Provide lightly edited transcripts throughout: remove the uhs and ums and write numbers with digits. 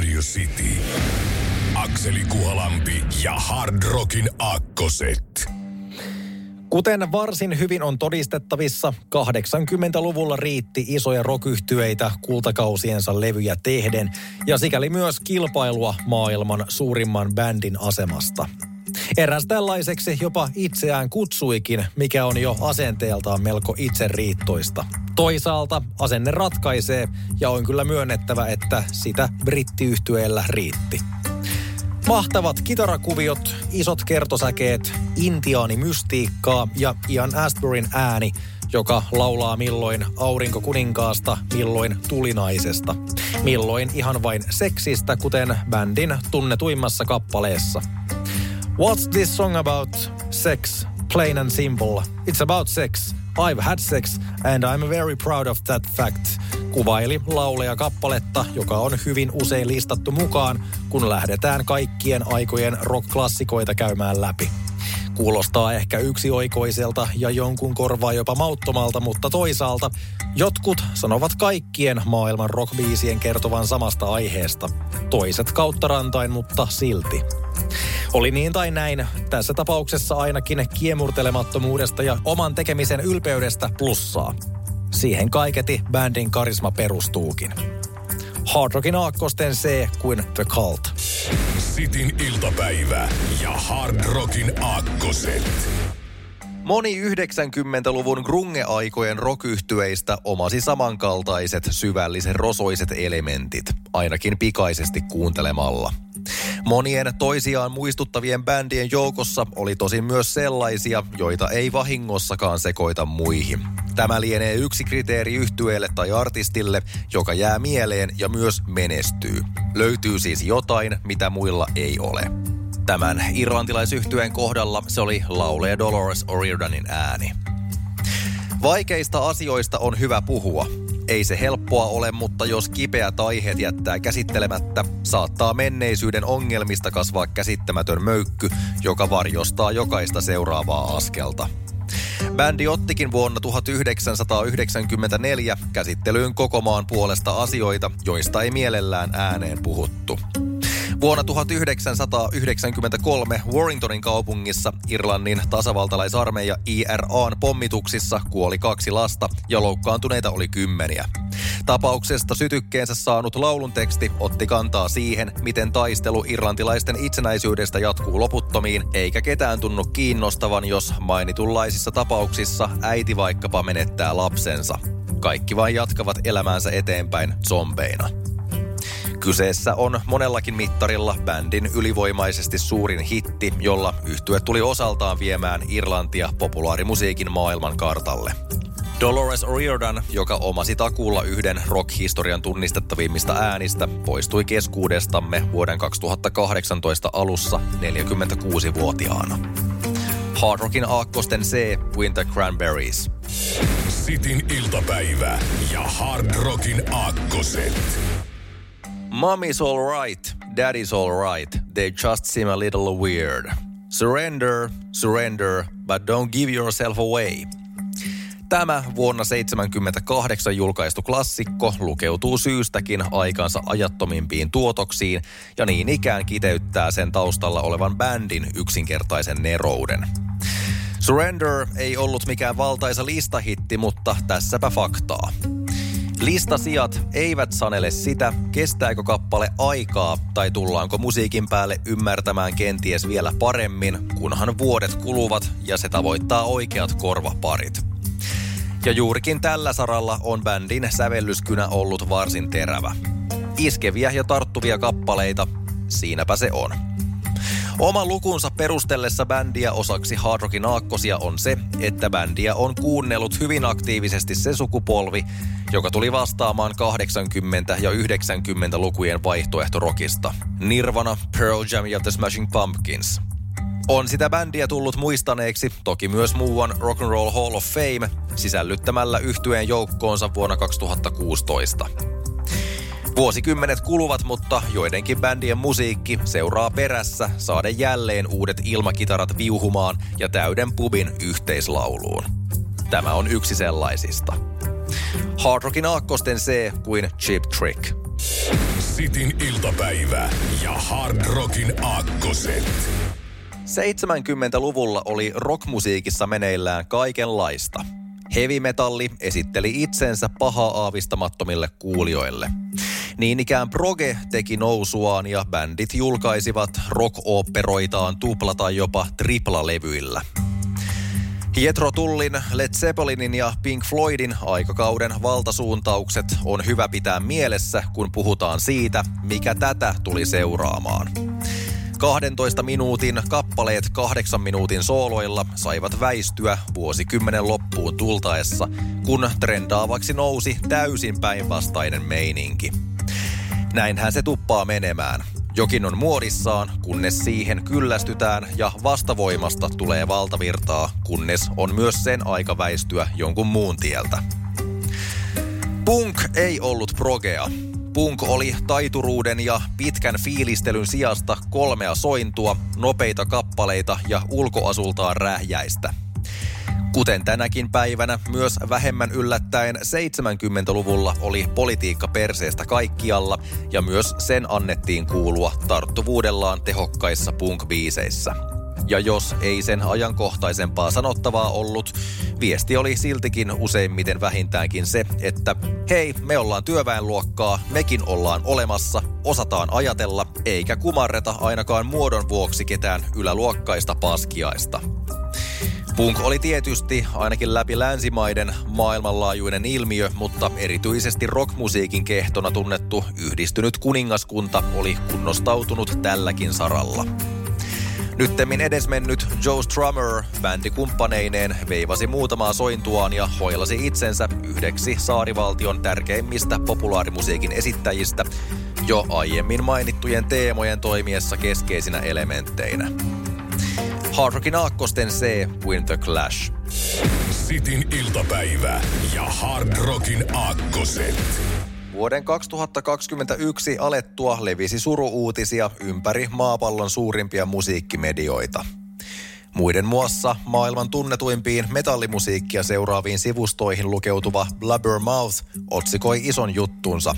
Radio City. Akseli Kuhalampi ja Hard Rockin Aakkoset. Kuten varsin hyvin on todistettavissa, 80-luvulla riitti isoja rock-yhtyeitä kultakausiensa levyjä tehden ja sikäli myös kilpailua maailman suurimman bändin asemasta. Eräs tällaiseksi jopa itseään kutsuikin, mikä on jo asenteeltaan melko itseriittoista. Toisaalta asenne ratkaisee ja on kyllä myönnettävä, että sitä brittiyhtyeellä riitti. Mahtavat kitarakuviot, isot kertosäkeet, intiaanimystiikkaa ja Ian Asburyn ääni, joka laulaa milloin aurinkokuninkaasta, milloin tulinaisesta. Milloin ihan vain seksistä, kuten bändin tunnetuimmassa kappaleessa. What's this song about? Sex, plain and simple. It's about sex. I've had sex and I'm very proud of that fact. Kuvaili lauleja kappaletta, joka on hyvin usein listattu mukaan, kun lähdetään kaikkien aikojen rock-klassikoita käymään läpi. Kuulostaa ehkä yksioikoiselta ja jonkun korvaa jopa mauttomalta, mutta toisaalta jotkut sanovat kaikkien maailman rockbiisien kertovan samasta aiheesta. Toiset kautta rantain, mutta silti. Oli niin tai näin, tässä tapauksessa ainakin kiemurtelemattomuudesta ja oman tekemisen ylpeydestä plussaa. Siihen kaiketi bändin karisma perustuukin. Hard Rockin Aakkosten C kuin The Cult. Sitin iltapäivä ja Hard Rockin Aakkoset. Moni 90-luvun grunge-aikojen rock-yhtyeistä omasi samankaltaiset syvällisen rosoiset elementit, ainakin pikaisesti kuuntelemalla. Monien toisiaan muistuttavien bändien joukossa oli tosin myös sellaisia, joita ei vahingossakaan sekoita muihin. Tämä lienee yksi kriteeri yhtyeelle tai artistille, joka jää mieleen ja myös menestyy. Löytyy siis jotain, mitä muilla ei ole. Tämän irlantilaisyhtyeen kohdalla se oli laulaja Dolores O'Riordanin ääni. Vaikeista asioista on hyvä puhua. Ei se helppoa ole, mutta jos kipeät aiheet jättää käsittelemättä, saattaa menneisyyden ongelmista kasvaa käsittämätön möykky, joka varjostaa jokaista seuraavaa askelta. Bändi ottikin vuonna 1994 käsittelyyn koko maan puolesta asioita, joista ei mielellään ääneen puhuttu. Vuonna 1993 Warringtonin kaupungissa Irlannin tasavaltalaisarmeija IRA:n pommituksissa kuoli 2 lasta ja loukkaantuneita oli 10. Tapauksesta sytykkeensä saanut laulunteksti otti kantaa siihen, miten taistelu irlantilaisten itsenäisyydestä jatkuu loputtomiin, eikä ketään tunnu kiinnostavan, jos mainitunlaisissa tapauksissa äiti vaikkapa menettää lapsensa. Kaikki vain jatkavat elämäänsä eteenpäin zombeina. Kyseessä on monellakin mittarilla bändin ylivoimaisesti suurin hitti, jolla yhtye tuli osaltaan viemään Irlantia populaarimusiikin maailmankartalle. Dolores O'Riordan, joka omasi takuulla yhden rock-historian tunnistettavimmista äänistä, poistui keskuudestamme vuoden 2018 alussa 46-vuotiaana. Hard Rockin Aakkosten C, Winter Cranberries. Sitin iltapäivä ja Hard Rockin Aakkoset. Mommy's alright, daddy's alright, they just seem a little weird. Surrender, surrender, but don't give yourself away. Tämä vuonna 1978 julkaistu klassikko lukeutuu syystäkin aikansa ajattomimpiin tuotoksiin ja niin ikään kiteyttää sen taustalla olevan bändin yksinkertaisen nerouden. Surrender ei ollut mikään valtaisa listahitti, mutta tässäpä faktaa. Listasijat eivät sanele sitä, kestääkö kappale aikaa tai tullaanko musiikin päälle ymmärtämään kenties vielä paremmin, kunhan vuodet kuluvat ja se tavoittaa oikeat korvaparit. Ja juurikin tällä saralla on bändin sävellyskynä ollut varsin terävä. Iskeviä ja tarttuvia kappaleita, siinäpä se on. Oma lukunsa perustellessa bändiä osaksi Hard Rockin Aakkosia on se, että bändiä on kuunnellut hyvin aktiivisesti se sukupolvi, joka tuli vastaamaan 80- ja 90-lukujen vaihtoehtorokista. Nirvana, Pearl Jam ja The Smashing Pumpkins. On sitä bändiä tullut muistaneeksi toki myös muuan Rock'n'Roll Hall of Fame sisällyttämällä yhtyeen joukkoonsa vuonna 2016. Vuosikymmenet kuluvat, mutta joidenkin bändien musiikki seuraa perässä saaden jälleen uudet ilmakitarat viuhumaan ja täyden pubin yhteislauluun. Tämä on yksi sellaisista. Hard Rockin Aakkosten C kuin Cheap Trick. Sitin iltapäivä ja Hard Rockin Aakkoset. 70-luvulla oli rockmusiikissa meneillään kaikenlaista. Heavy metalli esitteli itsensä pahaa aavistamattomille kuulijoille. Niin ikään proge teki nousuaan ja bändit julkaisivat rock-oopperoitaan tupla- tai jopa triplalevyillä. Jethro Tullin, Led Zeppelinin ja Pink Floydin aikakauden valtasuuntaukset on hyvä pitää mielessä, kun puhutaan siitä, mikä tätä tuli seuraamaan. 12 minuutin kappaleet 8 minuutin sooloilla saivat väistyä vuosikymmenen loppuun tultaessa, kun trendaavaksi nousi täysin päinvastainen meininki. Näinhän se tuppaa menemään. Jokin on muodissaan, kunnes siihen kyllästytään ja vastavoimasta tulee valtavirtaa, kunnes on myös sen aika väistyä jonkun muun tieltä. Punk ei ollut progea. Punk oli taituruuden ja pitkän fiilistelyn sijasta kolmea sointua, nopeita kappaleita ja ulkoasultaan rähjäistä. Kuten tänäkin päivänä, myös vähemmän yllättäen 70-luvulla oli politiikka perseestä kaikkialla ja myös sen annettiin kuulua tarttuvuudellaan tehokkaissa punk-biiseissä. Ja jos ei sen ajankohtaisempaa sanottavaa ollut, viesti oli siltikin useimmiten vähintäänkin se, että hei, me ollaan työväenluokkaa, mekin ollaan olemassa, osataan ajatella, eikä kumarreta ainakaan muodon vuoksi ketään yläluokkaista paskiaista. Punk oli tietysti ainakin läpi länsimaiden maailmanlaajuinen ilmiö, mutta erityisesti rockmusiikin kehtona tunnettu yhdistynyt kuningaskunta oli kunnostautunut tälläkin saralla. Nyttemmin edesmennyt Joe Strummer bändikumppaneineen veivasi muutamaa sointuaan ja hoilasi itsensä yhdeksi saarivaltion tärkeimmistä populaarimusiikin esittäjistä jo aiemmin mainittujen teemojen toimiessa keskeisinä elementteinä. Hard Rockin Aakkosten C kuin The Clash. Sitin iltapäivä ja Hard Rockin Aakkoset. Vuoden 2021 alettua levisi suru-uutisia ympäri maapallon suurimpia musiikkimedioita. Muiden muassa maailman tunnetuimpiin metallimusiikkia seuraaviin sivustoihin lukeutuva Blabbermouth otsikoi ison juttunsa.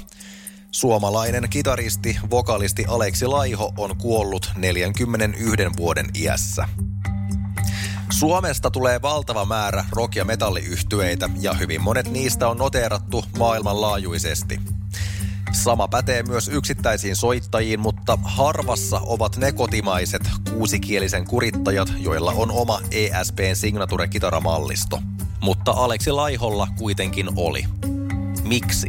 Suomalainen kitaristi, vokalisti Aleksi Laiho on kuollut 41 vuoden iässä. Suomesta tulee valtava määrä rock- ja metalliyhtyeitä ja hyvin monet niistä on noteerattu maailmanlaajuisesti. Sama pätee myös yksittäisiin soittajiin, mutta harvassa ovat ne kotimaiset kuusikielisen kurittajat, joilla on oma ESP:n signature-kitaramallisto. Mutta Aleksi Laiholla kuitenkin oli. Miksi?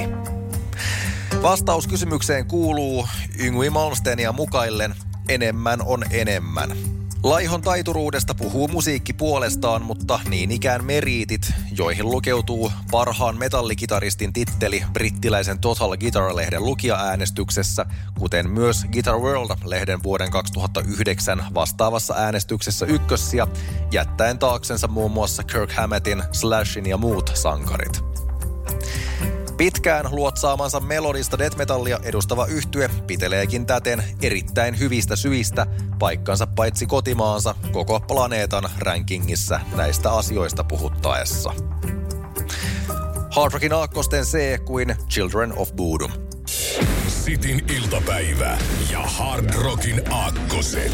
Vastaus kysymykseen kuuluu Yngwie Malmsteinia mukaillen, enemmän on enemmän. Laihon taituruudesta puhuu musiikki puolestaan, mutta niin ikään meriitit, joihin lukeutuu parhaan metallikitaristin titteli brittiläisen Total Guitar-lehden lukija-äänestyksessä, kuten myös Guitar World-lehden vuoden 2009 vastaavassa äänestyksessä ykkössiä, jättäen taaksensa muun muassa Kirk Hammettin, Slashin ja muut sankarit. Pitkään luotsaamansa melodista death metallia edustava yhtye piteleekin täten erittäin hyvistä syistä paikkansa paitsi kotimaansa koko planeetan rankingissä näistä asioista puhuttaessa. Hard Rockin Aakkosten C kuin Children of Bodom. Sitin iltapäivä ja Hard Rockin Aakkoset.